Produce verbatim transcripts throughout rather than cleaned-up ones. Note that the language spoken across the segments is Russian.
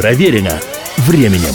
Проверено временем.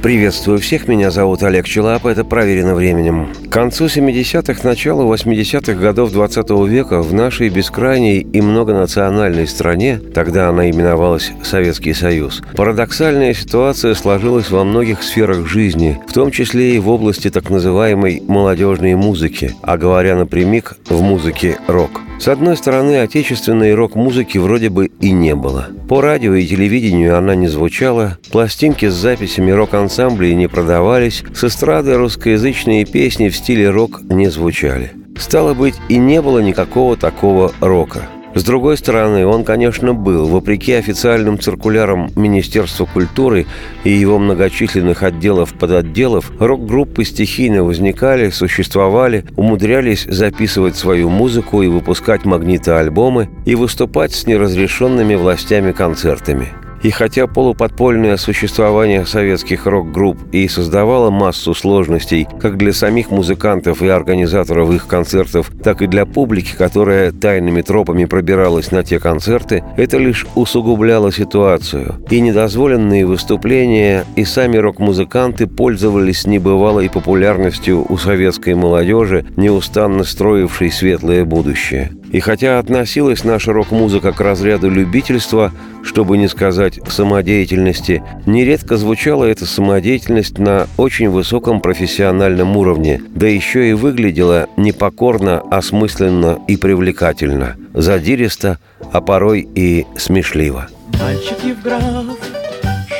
Приветствую всех, меня зовут Олег Чилап, это «Проверено временем». К концу семидесятых, началу восьмидесятых годов двадцатого века в нашей бескрайней и многонациональной стране, тогда она именовалась Советский Союз, парадоксальная ситуация сложилась во многих сферах жизни, в том числе и в области так называемой молодежной музыки, а говоря напрямик, в музыке рок. С одной стороны, отечественной рок-музыки вроде бы и не было. По радио и телевидению она не звучала, пластинки с записями рок-ансамблей не продавались, с эстрады русскоязычные песни в стиле рок не звучали. Стало быть, и не было никакого такого рока. С другой стороны, он, конечно, был. Вопреки официальным циркулярам Министерства культуры и его многочисленных отделов-подотделов, рок-группы стихийно возникали, существовали, умудрялись записывать свою музыку и выпускать магнитоальбомы и выступать с неразрешенными властями концертами. И хотя полуподпольное существование советских рок-групп и создавало массу сложностей как для самих музыкантов и организаторов их концертов, так и для публики, которая тайными тропами пробиралась на те концерты, это лишь усугубляло ситуацию. И недозволенные выступления, и сами рок-музыканты пользовались небывалой популярностью у советской молодежи, неустанно строившей светлое будущее. И хотя относилась наша рок-музыка к разряду любительства, чтобы не сказать самодеятельности, нередко звучала эта самодеятельность на очень высоком профессиональном уровне, да еще и выглядела непокорно, осмысленно и привлекательно, задиристо, а порой и смешливо. Мальчик Евграф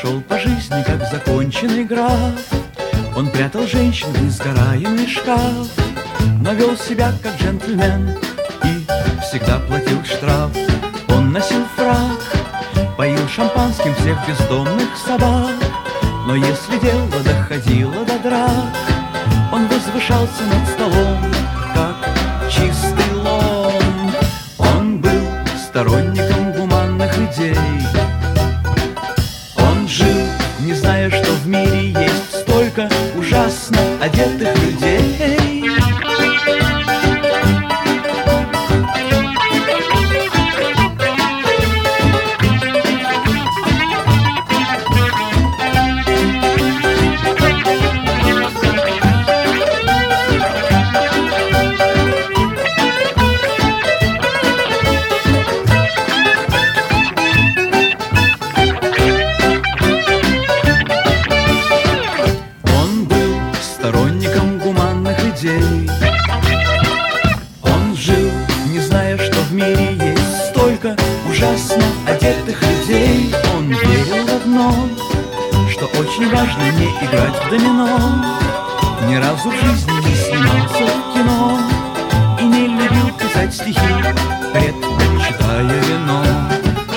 шел по жизни, как законченный граф. Он прятал женщин в несгораемый шкаф, но вел себя как джентльмен. Всегда платил штраф, он носил фрак, поил шампанским всех бездомных собак. Но если дело доходило до драк, он возвышался над столом, как чистый лом. Он был сторонником гуманных идей, он жил, не зная, что в мире есть столько ужасно одетых людей. Важно не играть в домино, ни разу в жизни не снимался в кино и не любил писать стихи, предпочитая вино.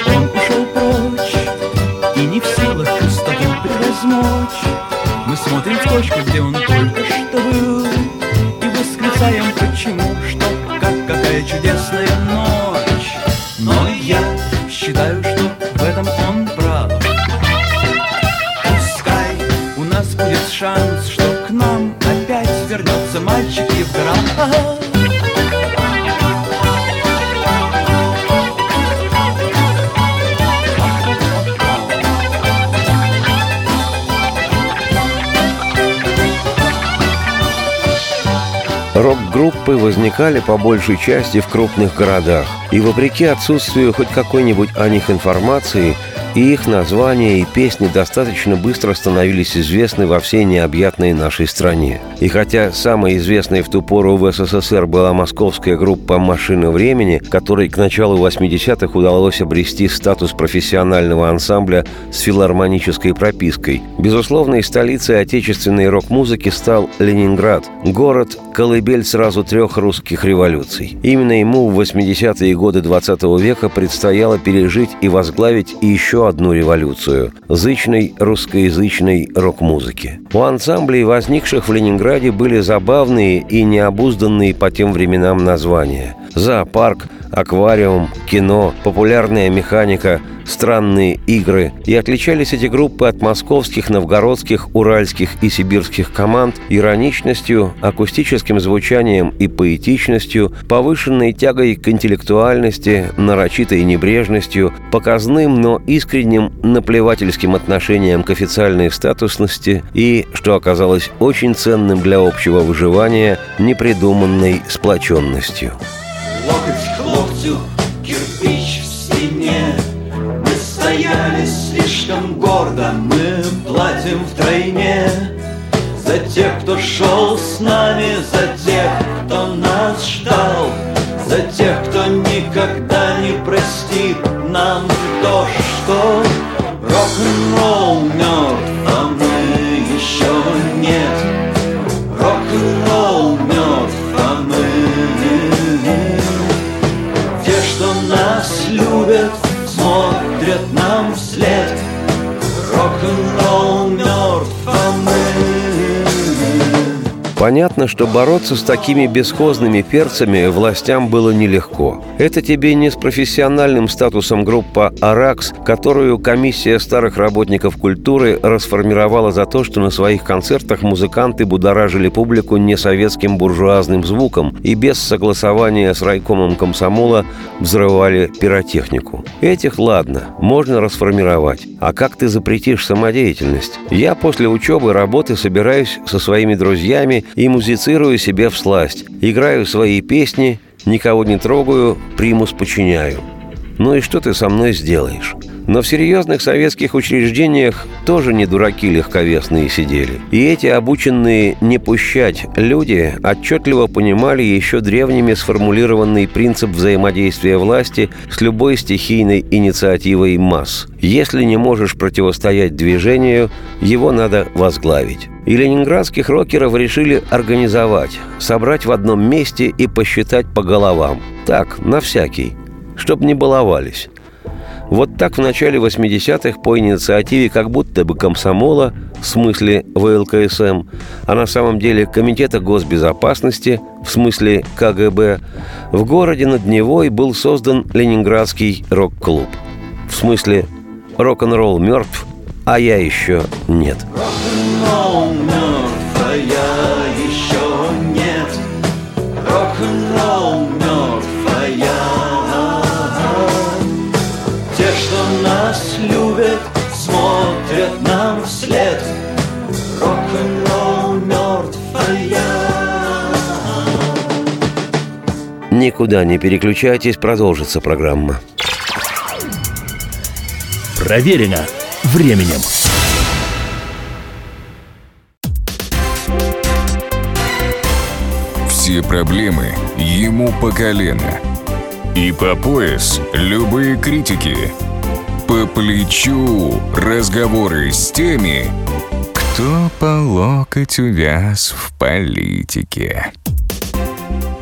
Он ушел прочь и не в силах пустоту превозмочь. Мы смотрим в точку, где он только что был, и восклицаем почему, что, как, какая чудесная ночь. Но я считаю, что в этом он прав. Будет шанс, что к нам опять вернется мальчик Евграф. Рок-группы возникали по большей части в крупных городах, и вопреки отсутствию хоть какой-нибудь о них информации, и их названия и песни достаточно быстро становились известны во всей необъятной нашей стране. И хотя самой известной в ту пору в СССР была московская группа «Машина времени», которой к началу восьмидесятых удалось обрести статус профессионального ансамбля с филармонической пропиской, безусловной столицей отечественной рок-музыки стал Ленинград, город, колыбель сразу трех русских революций. Именно ему в восьмидесятые годы двадцатого века предстояло пережить и возглавить еще одну революцию – зычной русскоязычной рок-музыки. У ансамблей, возникших в Ленинграде, были забавные и необузданные по тем временам названия. зоопарк, аквариум, кино, популярная механика, странные игры. И отличались эти группы от московских, новгородских, уральских и сибирских команд ироничностью, акустическим звучанием и поэтичностью, повышенной тягой к интеллектуальности, нарочитой небрежностью, показным, но искренним наплевательским отношением к официальной статусности и, что оказалось очень ценным для общего выживания, непридуманной сплоченностью. Локоть к локтю, кирпич в стене. Мы стояли слишком гордо, мы платим втройне. За тех, кто шел с нами, за тех, кто нас ждал, за тех, кто никогда не простит нам то, что рок-н-ролл мертв, а мы еще нет. Рок-н-ролл мертв, а мы... Те, что нас любят, смотрят нам вслед. Рок-н-ролл мертв, а мы... Понятно, что бороться с такими бесхозными перцами властям было нелегко. Это тебе не с профессиональным статусом группа «Аракс», которую комиссия старых работников культуры расформировала за то, что на своих концертах музыканты будоражили публику несоветским буржуазным звуком и без согласования с райкомом комсомола взрывали пиротехнику. Этих, ладно, можно расформировать. А как ты запретишь самодеятельность? Я после учебы, работы собираюсь со своими друзьями и музицирую себе всласть. Играю свои песни, никого не трогаю, примус подчиняю. Ну и что ты со мной сделаешь? Но в серьезных советских учреждениях тоже не дураки легковесные сидели. И эти обученные «не пущать» люди отчетливо понимали еще древними сформулированный принцип взаимодействия власти с любой стихийной инициативой масс. Если не можешь противостоять движению, его надо возглавить. И ленинградских рокеров решили организовать, собрать в одном месте и посчитать по головам. Так, на всякий, чтоб не баловались. Вот так в начале восьмидесятых по инициативе как будто бы комсомола, в смысле вэ эл ка эс эм, а на самом деле Комитета госбезопасности, в смысле ка гэ бэ, в городе над Невой был создан Ленинградский рок-клуб. В смысле рок-н-ролл мертв, а я еще нет. Рок-н-ролл мертв, а я еще нет. Рок-н-ролл мертв, а я... Нас любят, смотрят нам вслед. Рок-н-ролл мертв, а я... Никуда не переключайтесь, продолжится программа. Проверено временем. Все проблемы ему по колено. И по пояс любые критики. По плечу разговоры с теми, кто по локоть увяз в политике.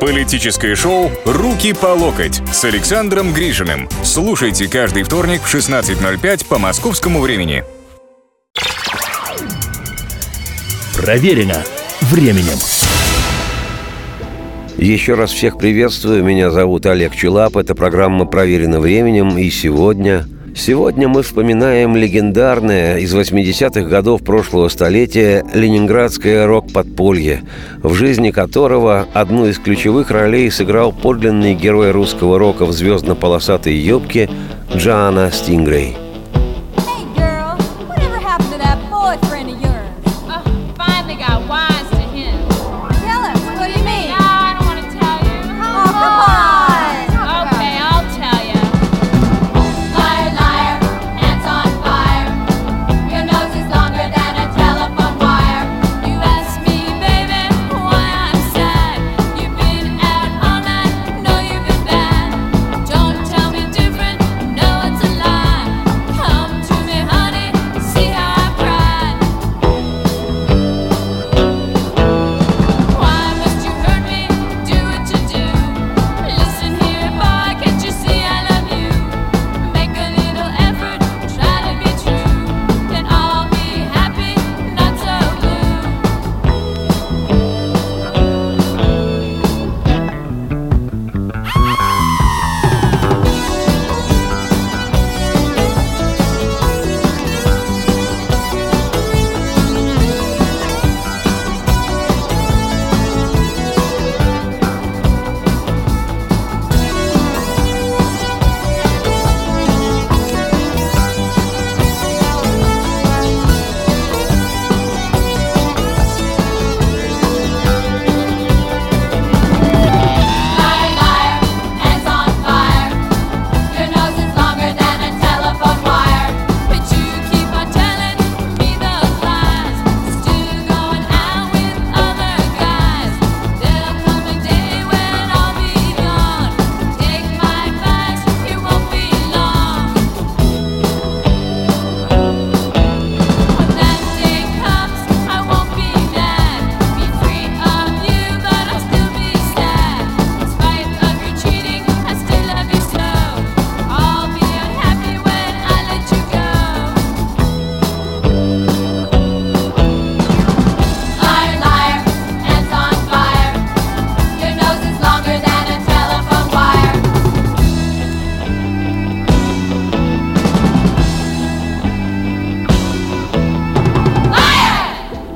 Политическое шоу «Руки по локоть» с Александром Гришиным. Слушайте каждый вторник в шестнадцать ноль пять по московскому времени. Проверено временем. Еще раз всех приветствую. Меня зовут Олег Чилап. Это программа «Проверено временем». И сегодня... Сегодня мы вспоминаем легендарное из восьмидесятых годов прошлого столетия ленинградское рок-подполье, в жизни которого одну из ключевых ролей сыграл подлинный герой русского рока в звездно-полосатой юбке Джоанна Стингрей. Honey,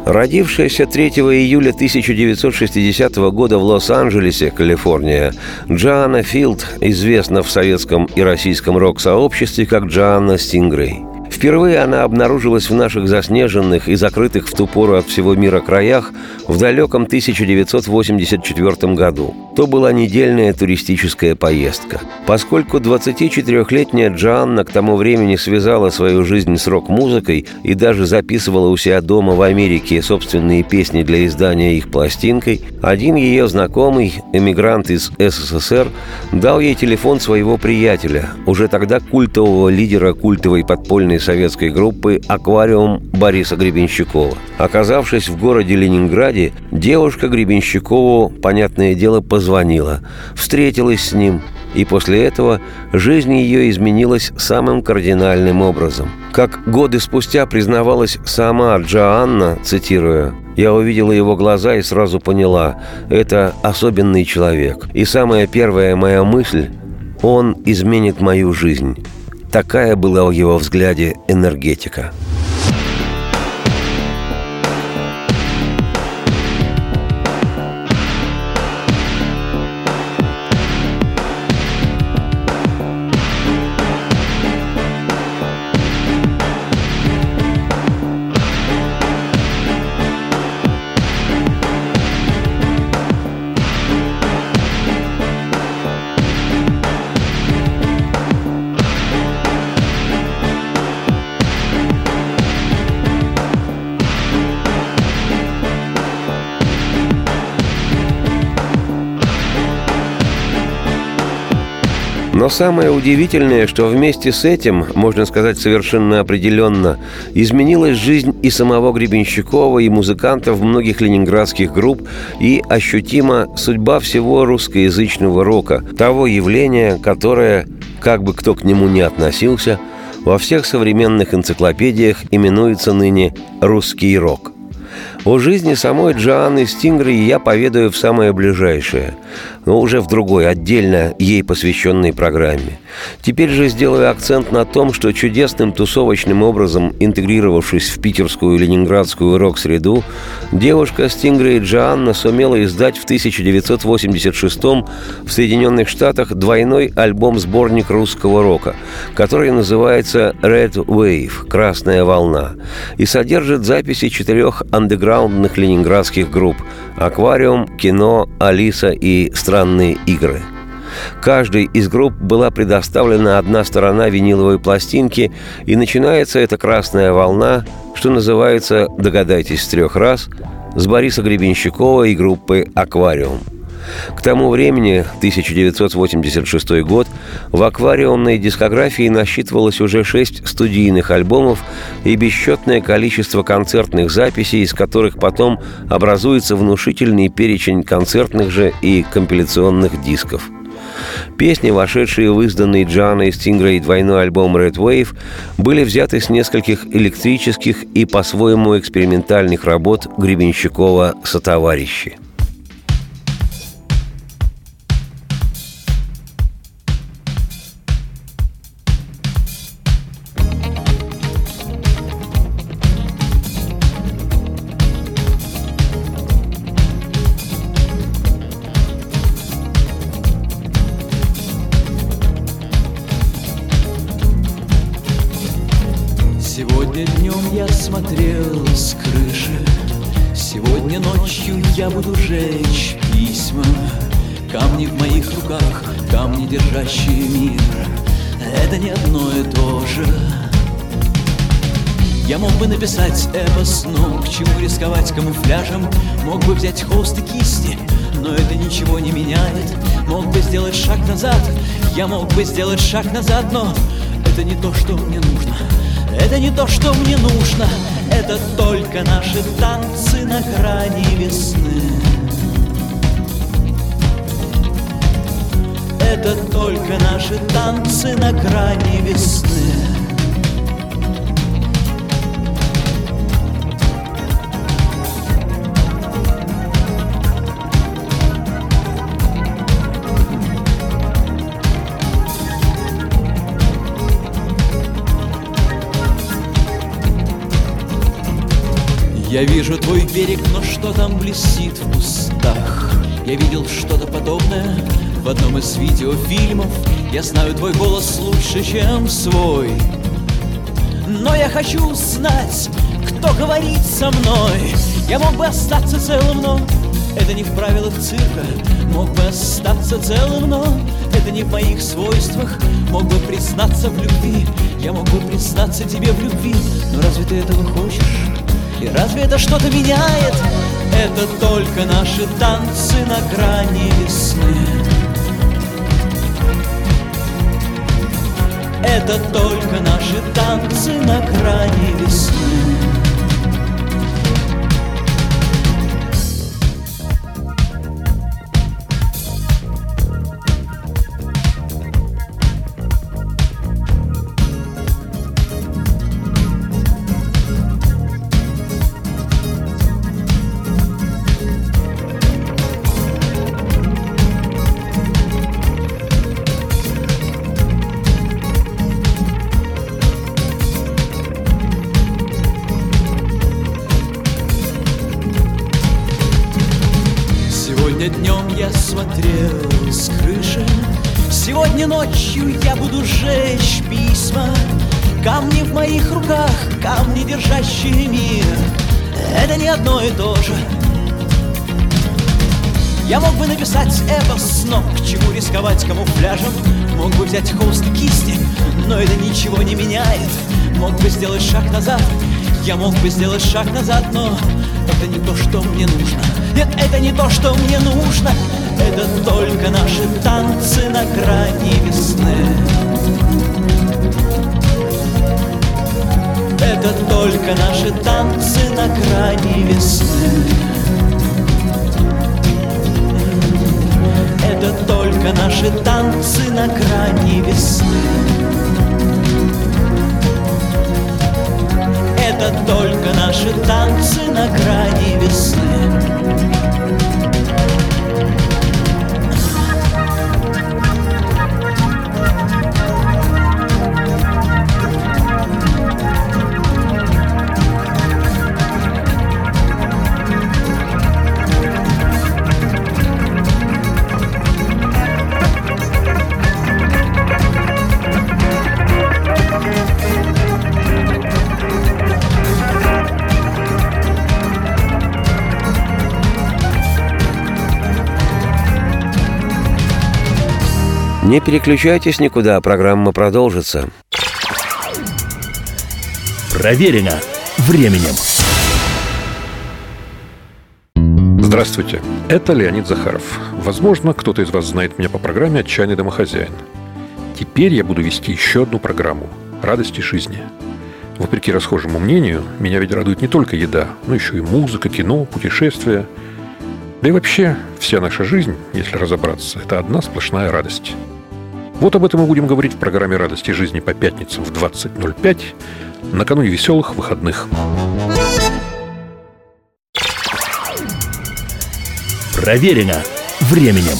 Родившаяся третьего июля тысяча девятьсот шестидесятого года в Лос-Анджелесе, Калифорния, Джоанна Филд известна в советском и российском рок-сообществе как Джоанна Стингрей. Впервые она обнаружилась в наших заснеженных и закрытых в ту пору от всего мира краях в далеком тысяча девятьсот восемьдесят четвертом году. То была недельная туристическая поездка. Поскольку двадцатичетырехлетняя Джоанна к тому времени связала свою жизнь с рок-музыкой и даже записывала у себя дома в Америке собственные песни для издания их пластинкой, один ее знакомый, эмигрант из СССР, дал ей телефон своего приятеля, уже тогда культового лидера культовой подпольной советской группы «Аквариум» Бориса Гребенщикова. Оказавшись в городе Ленинграде, девушка Гребенщикову, понятное дело, позвонила, встретилась с ним, и после этого жизнь ее изменилась самым кардинальным образом. Как годы спустя признавалась сама Джоанна, цитирую, «Я увидела его глаза и сразу поняла – это особенный человек. И самая первая моя мысль – он изменит мою жизнь». Такая была в его взгляде энергетика. Но самое удивительное, что вместе с этим, можно сказать совершенно определенно, изменилась жизнь и самого Гребенщикова, и музыкантов многих ленинградских групп, и ощутима судьба всего русскоязычного рока, того явления, которое, как бы кто к нему ни относился, во всех современных энциклопедиях именуется ныне «русский рок». О жизни самой Джоанны Стингрей я поведаю в самое ближайшее, но уже в другой, отдельно ей посвященной программе. Теперь же сделаю акцент на том, что чудесным тусовочным образом, интегрировавшись в питерскую и ленинградскую рок-среду, девушка Стингрей Джоанна сумела издать в тысяча девятьсот восемьдесят шестом в Соединенных Штатах двойной альбом-сборник русского рока, который называется «Red Wave» – «Красная волна», и содержит записи четырех андеграундных ленинградских групп «Аквариум», «Кино», «Алиса» и «Странные игры». Каждой из групп была предоставлена одна сторона виниловой пластинки, и начинается эта «Красная волна», что называется «Догадайтесь с трех раз», с Бориса Гребенщикова и группы «Аквариум». К тому времени, тысяча девятьсот восемьдесят шестой год, в аквариумной дискографии насчитывалось уже шесть студийных альбомов и бесчетное количество концертных записей, из которых потом образуется внушительный перечень концертных же и компиляционных дисков. Песни, вошедшие в изданный Джоанной Стингрей двойной альбом «Red Wave», были взяты с нескольких электрических и по-своему экспериментальных работ Гребенщикова «Сотоварищи». Сегодня днем я смотрел с крыши, сегодня ночью я буду жечь письма. Камни в моих руках, камни, держащие мир, это не одно и то же. Я мог бы написать эпос, но к чему рисковать камуфляжем? Мог бы взять холст и кисти, но это ничего не меняет. Мог бы сделать шаг назад, я мог бы сделать шаг назад, но это не то, что мне нужно. Это не то, что мне нужно, это только наши танцы на грани весны. Это только наши танцы на грани весны. Я вижу твой берег, но что там блестит в кустах? Я видел что-то подобное в одном из видеофильмов. Я знаю твой голос лучше, чем свой. Но я хочу знать, кто говорит со мной. Я мог бы остаться целым, но это не в правилах цирка. Мог бы остаться целым, но это не в моих свойствах. Мог бы признаться в любви, я мог бы признаться тебе в любви. Но разве ты этого хочешь? И разве это что-то меняет? Это только наши танцы на грани весны. Это только наши танцы на грани весны. Я мог бы написать эпос, но к чему рисковать камуфляжем? Мог бы взять холст и кисти, но это ничего не меняет. Мог бы сделать шаг назад, я мог бы сделать шаг назад, но это не то, что мне нужно. Нет, это не то, что мне нужно. Это только наши танцы на грани весны. Это только наши танцы на грани весны. Это только наши танцы на грани весны. Это только наши танцы на грани весны. Не переключайтесь никуда, программа продолжится. Проверено временем. Здравствуйте, это Леонид Захаров. Возможно, кто-то из вас знает меня по программе «Отчаянный домохозяин». Теперь я буду вести еще одну программу «Радости жизни». Вопреки расхожему мнению, меня ведь радует не только еда, но еще и музыка, кино, путешествия. Да и вообще, вся наша жизнь, если разобраться, это одна сплошная радость. Вот об этом мы будем говорить в программе «Радости жизни» по пятницам в двадцать ноль пять, накануне веселых выходных. Проверено временем.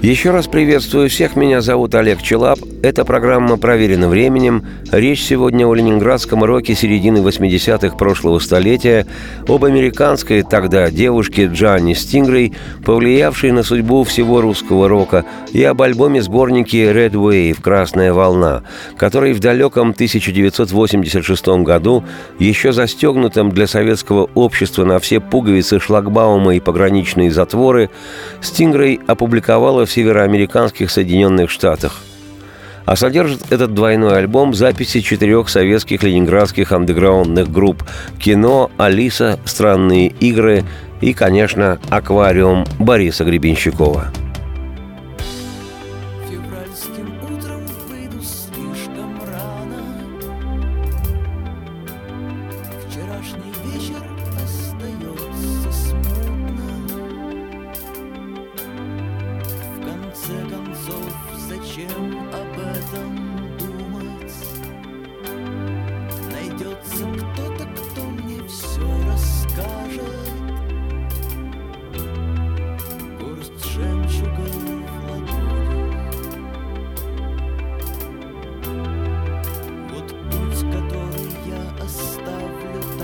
Еще раз приветствую всех. Меня зовут Олег Чилап. Эта программа «Проверено временем». Речь сегодня о ленинградском роке середины восьмидесятых прошлого столетия, об американской тогда девушке Джоанне Стингрей, повлиявшей на судьбу всего русского рока, и об альбоме-сборнике «Red Wave. Красная волна», который в далеком тысяча девятьсот восемьдесят шестом году, еще застегнутым для советского общества на все пуговицы, шлагбаумы и пограничные затворы, Стингрей опубликовала в североамериканских Соединенных Штатах. А содержит этот двойной альбом записи четырех советских ленинградских андеграундных групп: «Кино», «Алиса», «Странные игры» и, конечно, «Аквариум» Бориса Гребенщикова. Который я оставлю там.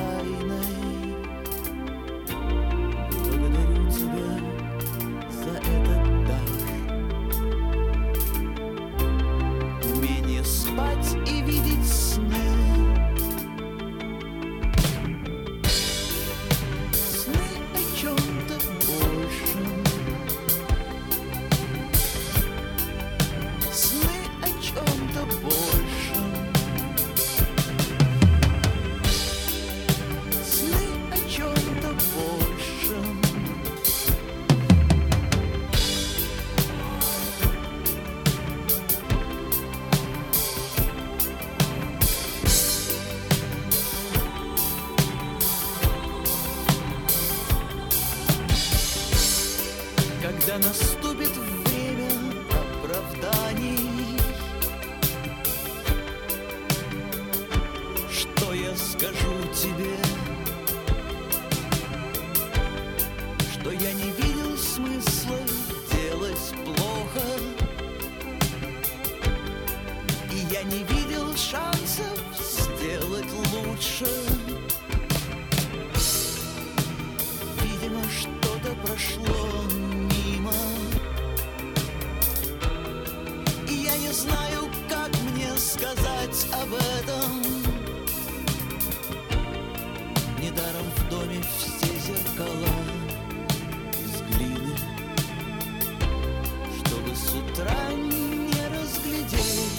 когда наступит время оправданий, что я скажу тебе, что я не видел смысла делать плохо, и я не видел шансов сделать лучше. Видимо, что-то прошло мимо, и я не знаю, как мне сказать об этом. Недаром в доме все зеркала из глины, чтобы с утра не разглядеть.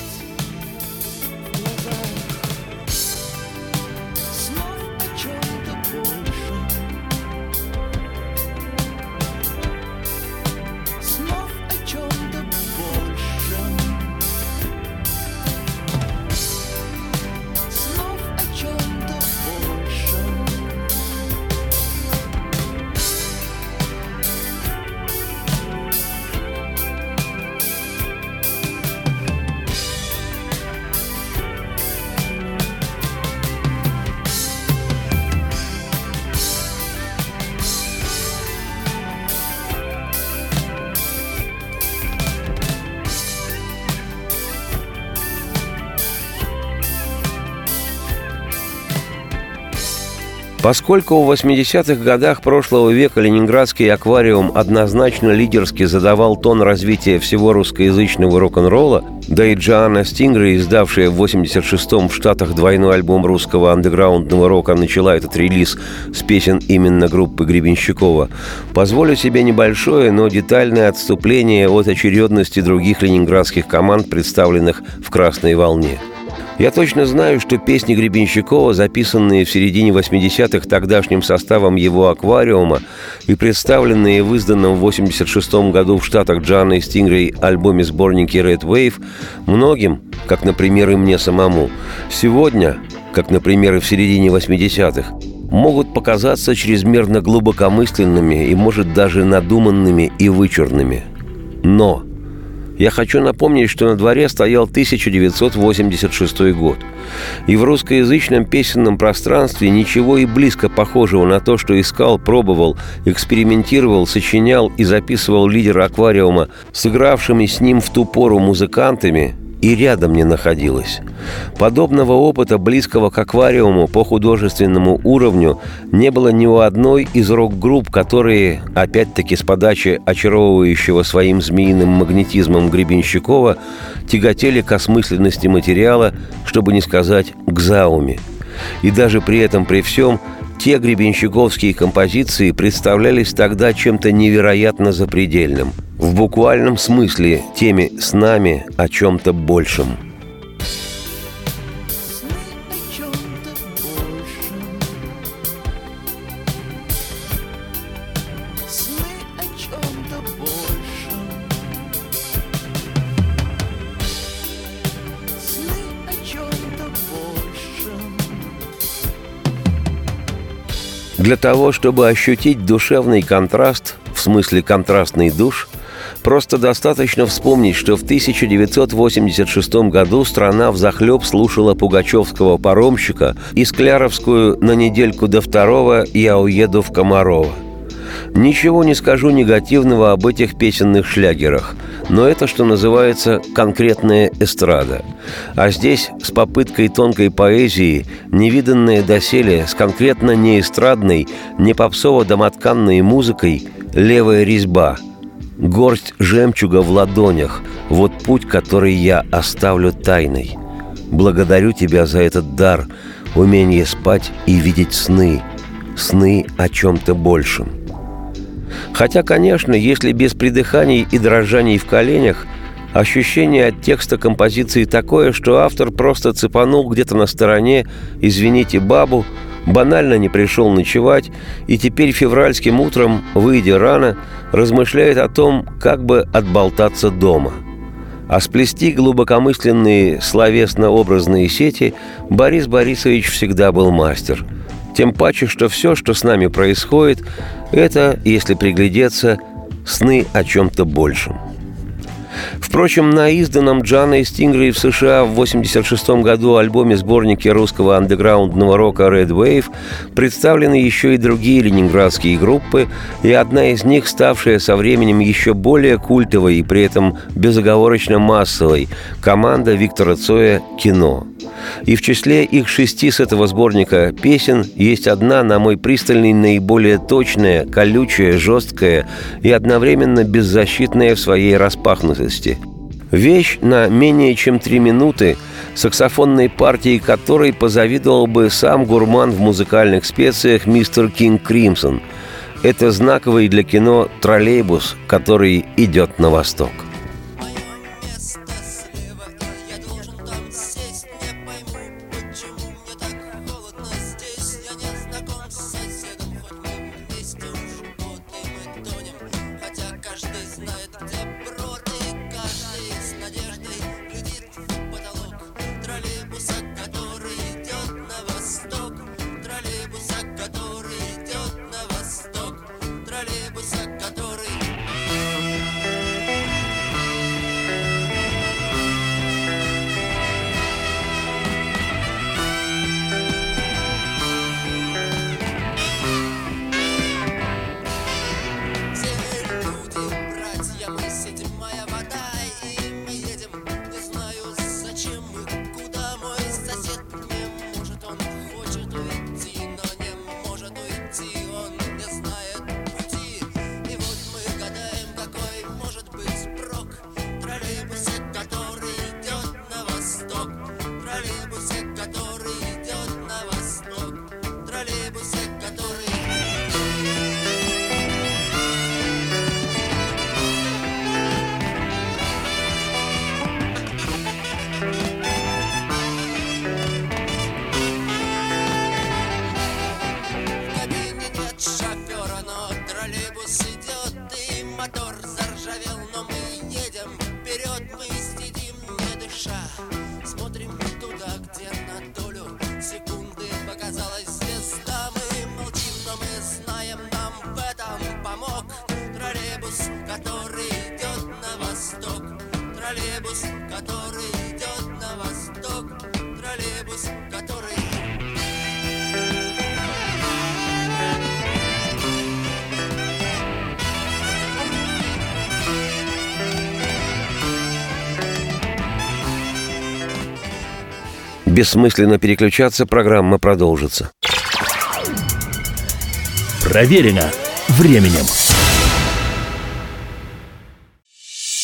Поскольку в восьмидесятых годах прошлого века ленинградский «Аквариум» однозначно лидерски задавал тон развития всего русскоязычного рок-н-ролла, да и Джоанна Стингрей, издавшая в восемьдесят шестом в Штатах двойной альбом русского андеграундного рока, начала этот релиз с песен именно группы Гребенщикова, позволю себе небольшое, но детальное отступление от очередности других ленинградских команд, представленных в «Красной волне». Я точно знаю, что песни Гребенщикова, записанные в середине восьмидесятых тогдашним составом его «Аквариума» и представленные в изданном в восемьдесят шестом году в Штатах Джоанной Стингрей альбоме-сборнике Red Wave, многим, как, например, и мне самому, сегодня, как, например, и в середине восьмидесятых, могут показаться чрезмерно глубокомысленными и, может, даже надуманными и вычурными. Но... я хочу напомнить, что на дворе стоял тысяча девятьсот восемьдесят шестой год. И в русскоязычном песенном пространстве ничего и близко похожего на то, что искал, пробовал, экспериментировал, сочинял и записывал лидер «Аквариума», сыгравшими с ним в ту пору музыкантами, и рядом не находилось. Подобного опыта, близкого к «Аквариуму» по художественному уровню, не было ни у одной из рок-групп, которые, опять-таки с подачи очаровывающего своим змеиным магнетизмом Гребенщикова, тяготели к осмысленности материала, чтобы не сказать к зауме. И даже при этом, при всем, те гребенщиковские композиции представлялись тогда чем-то невероятно запредельным. В буквальном смысле теми с нами о чем-то большем. Для того, чтобы ощутить душевный контраст, в смысле контрастный душ, просто достаточно вспомнить, что в тысяча девятьсот восемьдесят шестом году страна взахлеб слушала пугачевского «Паромщика» и скляровскую «На недельку до второго я уеду в Комарова». Ничего не скажу негативного об этих песенных шлягерах, но это, что называется, конкретная эстрада. А здесь, с попыткой тонкой поэзии, невиданное доселе, с конкретно не эстрадной, не попсово-домотканной музыкой, левая резьба. Горсть жемчуга в ладонях – вот путь, который я оставлю тайной. Благодарю тебя за этот дар, умение спать и видеть сны, сны о чем-то большем. Хотя, конечно, если без придыханий и дрожаний в коленях, ощущение от текста композиции такое, что автор просто цепанул где-то на стороне «Извините, бабу», банально не пришел ночевать и теперь февральским утром, выйдя рано, размышляет о том, как бы отболтаться дома. А сплести глубокомысленные словесно-образные сети Борис Борисович всегда был мастер. Тем паче, что все, что с нами происходит, это, если приглядеться, Сны о чем-то большем. Впрочем, на изданном Джоанной Стингрей в США в восемьдесят шестом году альбоме-сборнике русского андеграундного рока Red Wave представлены еще и другие ленинградские группы, и одна из них, ставшая со временем еще более культовой и при этом безоговорочно массовой, команда Виктора Цоя «Кино». И в числе их шести с этого сборника песен есть одна, на мой пристальный, наиболее точная, колючая, жесткая и одновременно беззащитная в своей распахнутости. Вещь на менее чем три минуты, саксофонной партии которой позавидовал бы сам гурман в музыкальных специях мистер Кинг Кримсон. Это знаковый для кино троллейбус, который идет на восток. Бессмысленно переключаться, программа продолжится. Проверено временем.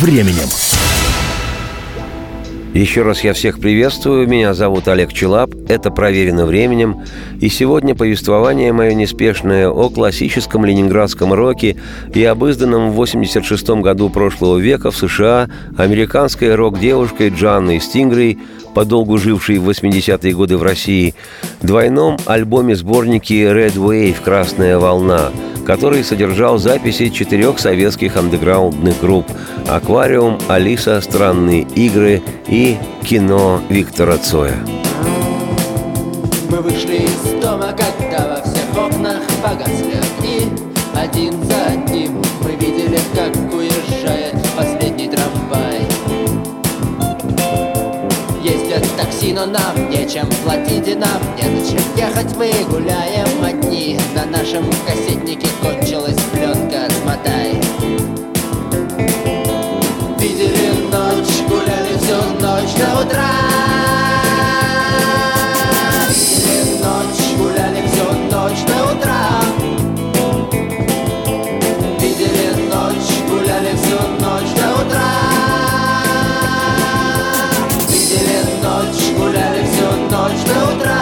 временем. Еще раз я всех приветствую. Меня зовут Олег Чилап. Это «Проверено временем». И сегодня повествование мое неспешное о классическом ленинградском роке и об изданном в восемьдесят шестом году прошлого века в США американской рок-девушкой Джоанной Стингрей, подолгу жившей в восьмидесятые годы в России, двойном альбоме-сборнике Red Wave «Красная волна», который содержал записи четырех советских андеграундных групп «Аквариум», «Алиса», «Странные игры» и «Кино» Виктора Цоя. Мы вышли из дома, когда во всех окнах погасли огни. Один за одним мы видели, как уезжает последний трамвай. Ездят такси, но нам нечем платить и нам не на чем ехать. Мы гуляем одни, на нашем кассетнике кончилась пленка, смотай. Видели ночь, гуляли всю ночь до утра. Видели ночь, гуляли всю ночь до утра. Видели ночь, гуляли всю ночь до утра. Видели ночь, гуляли всю ночь до утра.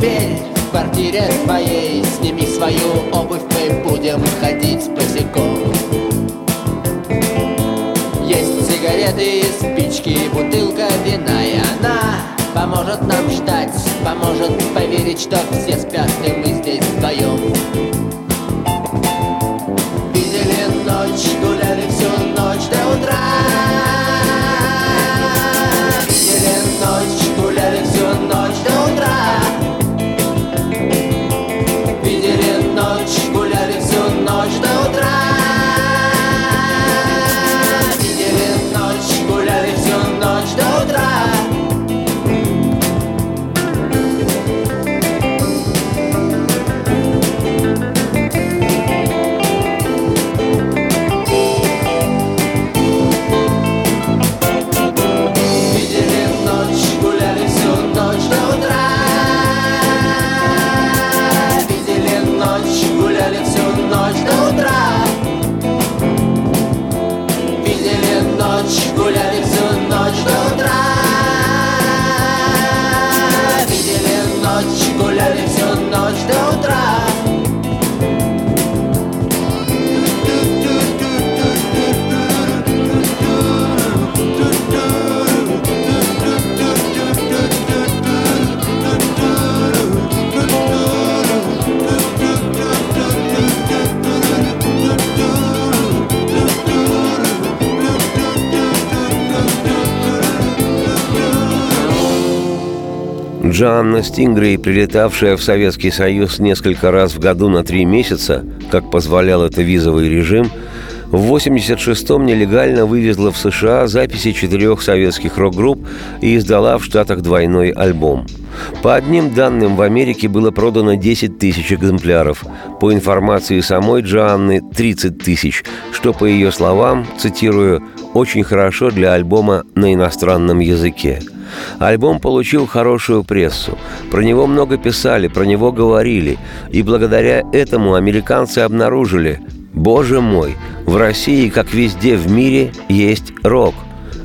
теперь в квартире твоей. Сними свою обувь, мы будем ходить босиком. Есть сигареты, спички, бутылка вина, и она поможет нам ждать, поможет поверить, что все спят, и мы здесь вдвоем. Видели ночь, гуляли всю ночь до утра. Ночь, гуляли всю ночь до утра. Видели ночь, гуляли всю ночь до утра. Видели ночь, гуляли всю ночь до утра. Гуляли всю ночь до утра. Видели ночь, гуляли всю ночь до утра. Джоанна Стингрей, прилетавшая в Советский Союз несколько раз в году на три месяца, как позволял это визовый режим, в восемьдесят шестом нелегально вывезла в США записи четырех советских рок-групп и издала в Штатах двойной альбом. По одним данным, в Америке было продано десять тысяч экземпляров. По информации самой Джоанны – тридцать тысяч, что, по ее словам, цитирую, «очень хорошо для альбома на иностранном языке». Альбом получил хорошую прессу. Про него много писали, про него говорили. И благодаря этому американцы обнаружили – боже мой, в России, как везде в мире, есть рок.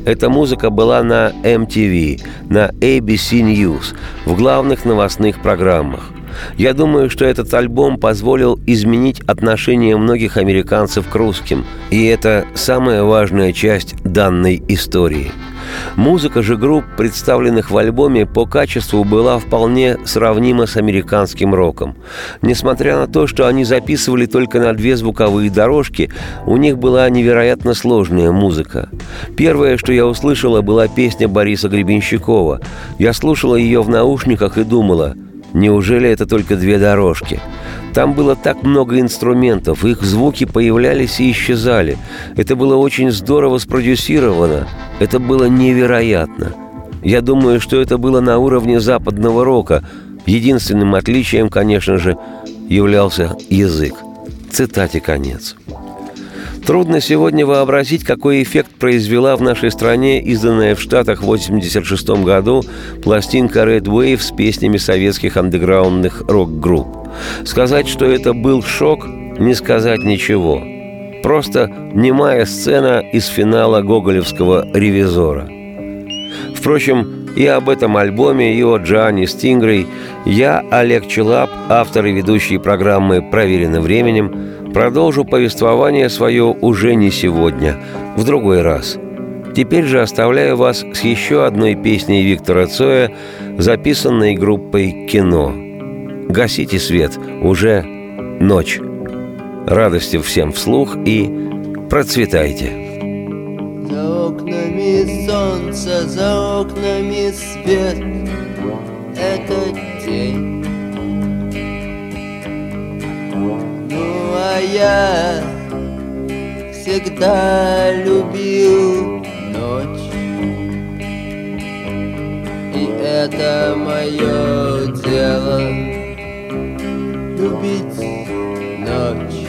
Эта музыка была на эм ти ви, на эй би си Ньюс, в главных новостных программах. Я думаю, что этот альбом позволил изменить отношение многих американцев к русским, и это самая важная часть данной истории. Музыка же групп, представленных в альбоме, по качеству была вполне сравнима с американским роком. Несмотря на то, что они записывали только на две звуковые дорожки, у них была невероятно сложная музыка. Первое, что я услышала, была песня Бориса Гребенщикова. Я слушала ее в наушниках и думала: неужели это только две дорожки? Там было так много инструментов, их звуки появлялись и исчезали. Это было очень здорово спродюсировано, это было невероятно. Я думаю, что это было на уровне западного рока. Единственным отличием, конечно же, являлся язык. Цитате конец. Трудно сегодня вообразить, какой эффект произвела в нашей стране изданная в Штатах в восемьдесят шестом году пластинка Red Wave с песнями советских андеграундных рок-групп. Сказать, что это был шок, не сказать ничего. Просто немая сцена из финала гоголевского «Ревизора». Впрочем, и об этом альбоме, и о Джоанне Стингрей я, Олег Чилап, автор и ведущий программы «Проверено временем», продолжу повествование свое уже не сегодня, в другой раз. Теперь же оставляю вас с еще одной песней Виктора Цоя, записанной группой «Кино». Гасите свет, уже ночь. Радости всем вслух и процветайте. За окнами солнце, за окнами свет. Это день. А я всегда любил ночь, и это мое дело — любить ночь,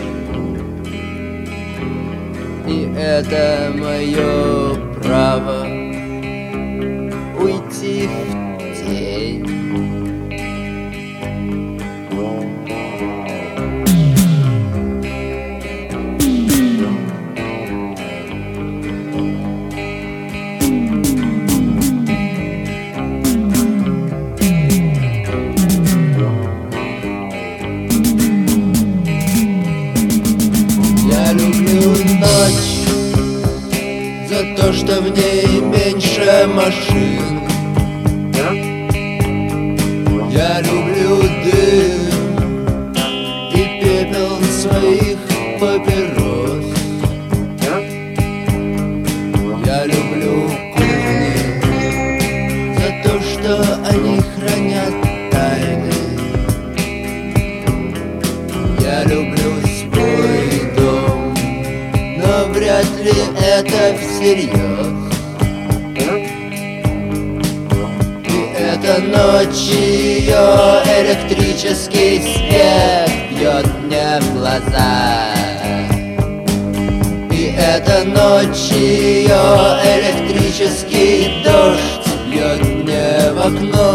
и это мое право — уйти в тень. машин. Я люблю дым и пепел своих папирос. Я люблю кухни за то, что они хранят тайны. Я люблю свой дом, но вряд ли это всерьез. Ночью электрический свет бьет мне в глаза. И это ночью электрический дождь бьет мне в окно.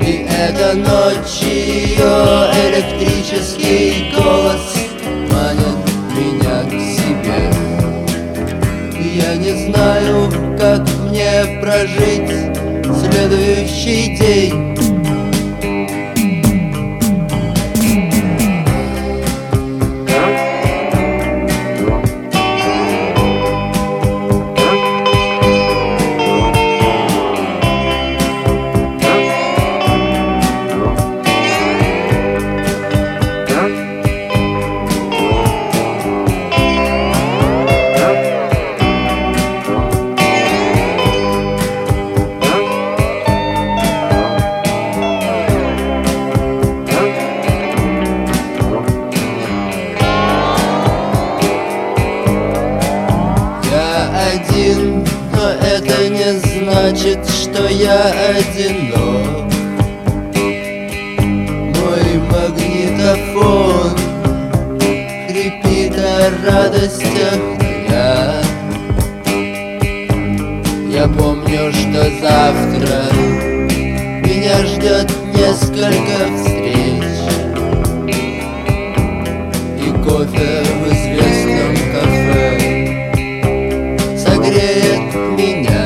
И это ночью электрический голос манит меня к себе. И я не знаю, как мне прожить следующий день. Я одинок. Мой магнитофон хрипит о радостях дня. Я помню, что завтра меня ждет несколько встреч и кофе в известном кафе согреет меня.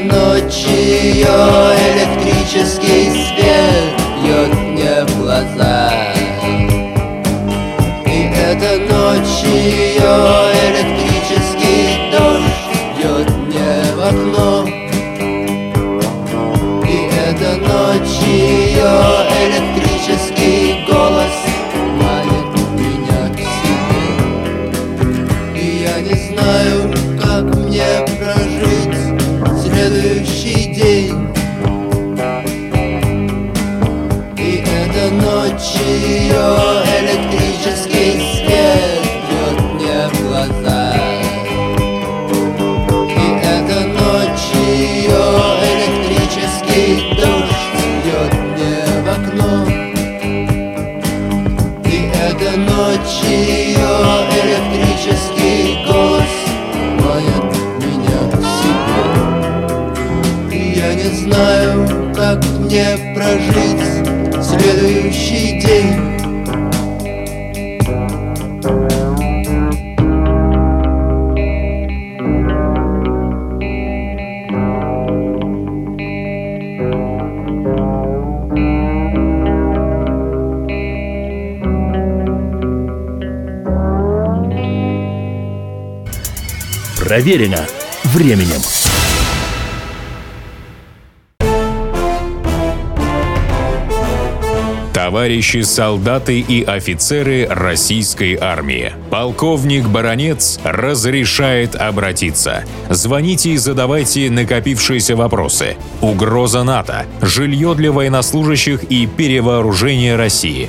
Ночью электрический свет бьет мне в глаза. И это ночью электрический дождь бьет мне в окно. И это ночью электрический голос манит меня к себе. И я не знаю, как мне прожить следующий день. И это ночью электрический свет бьет мне в глаза. И это ночью электрический дождь бьет мне в окно. И это ночью электрический голос моет. Не знаю, как мне прожить следующий день. Проверено временем. Товарищи солдаты и офицеры российской армии. Полковник Баранец разрешает обратиться. Звоните и задавайте накопившиеся вопросы. Угроза НАТО, жилье для военнослужащих и перевооружение России.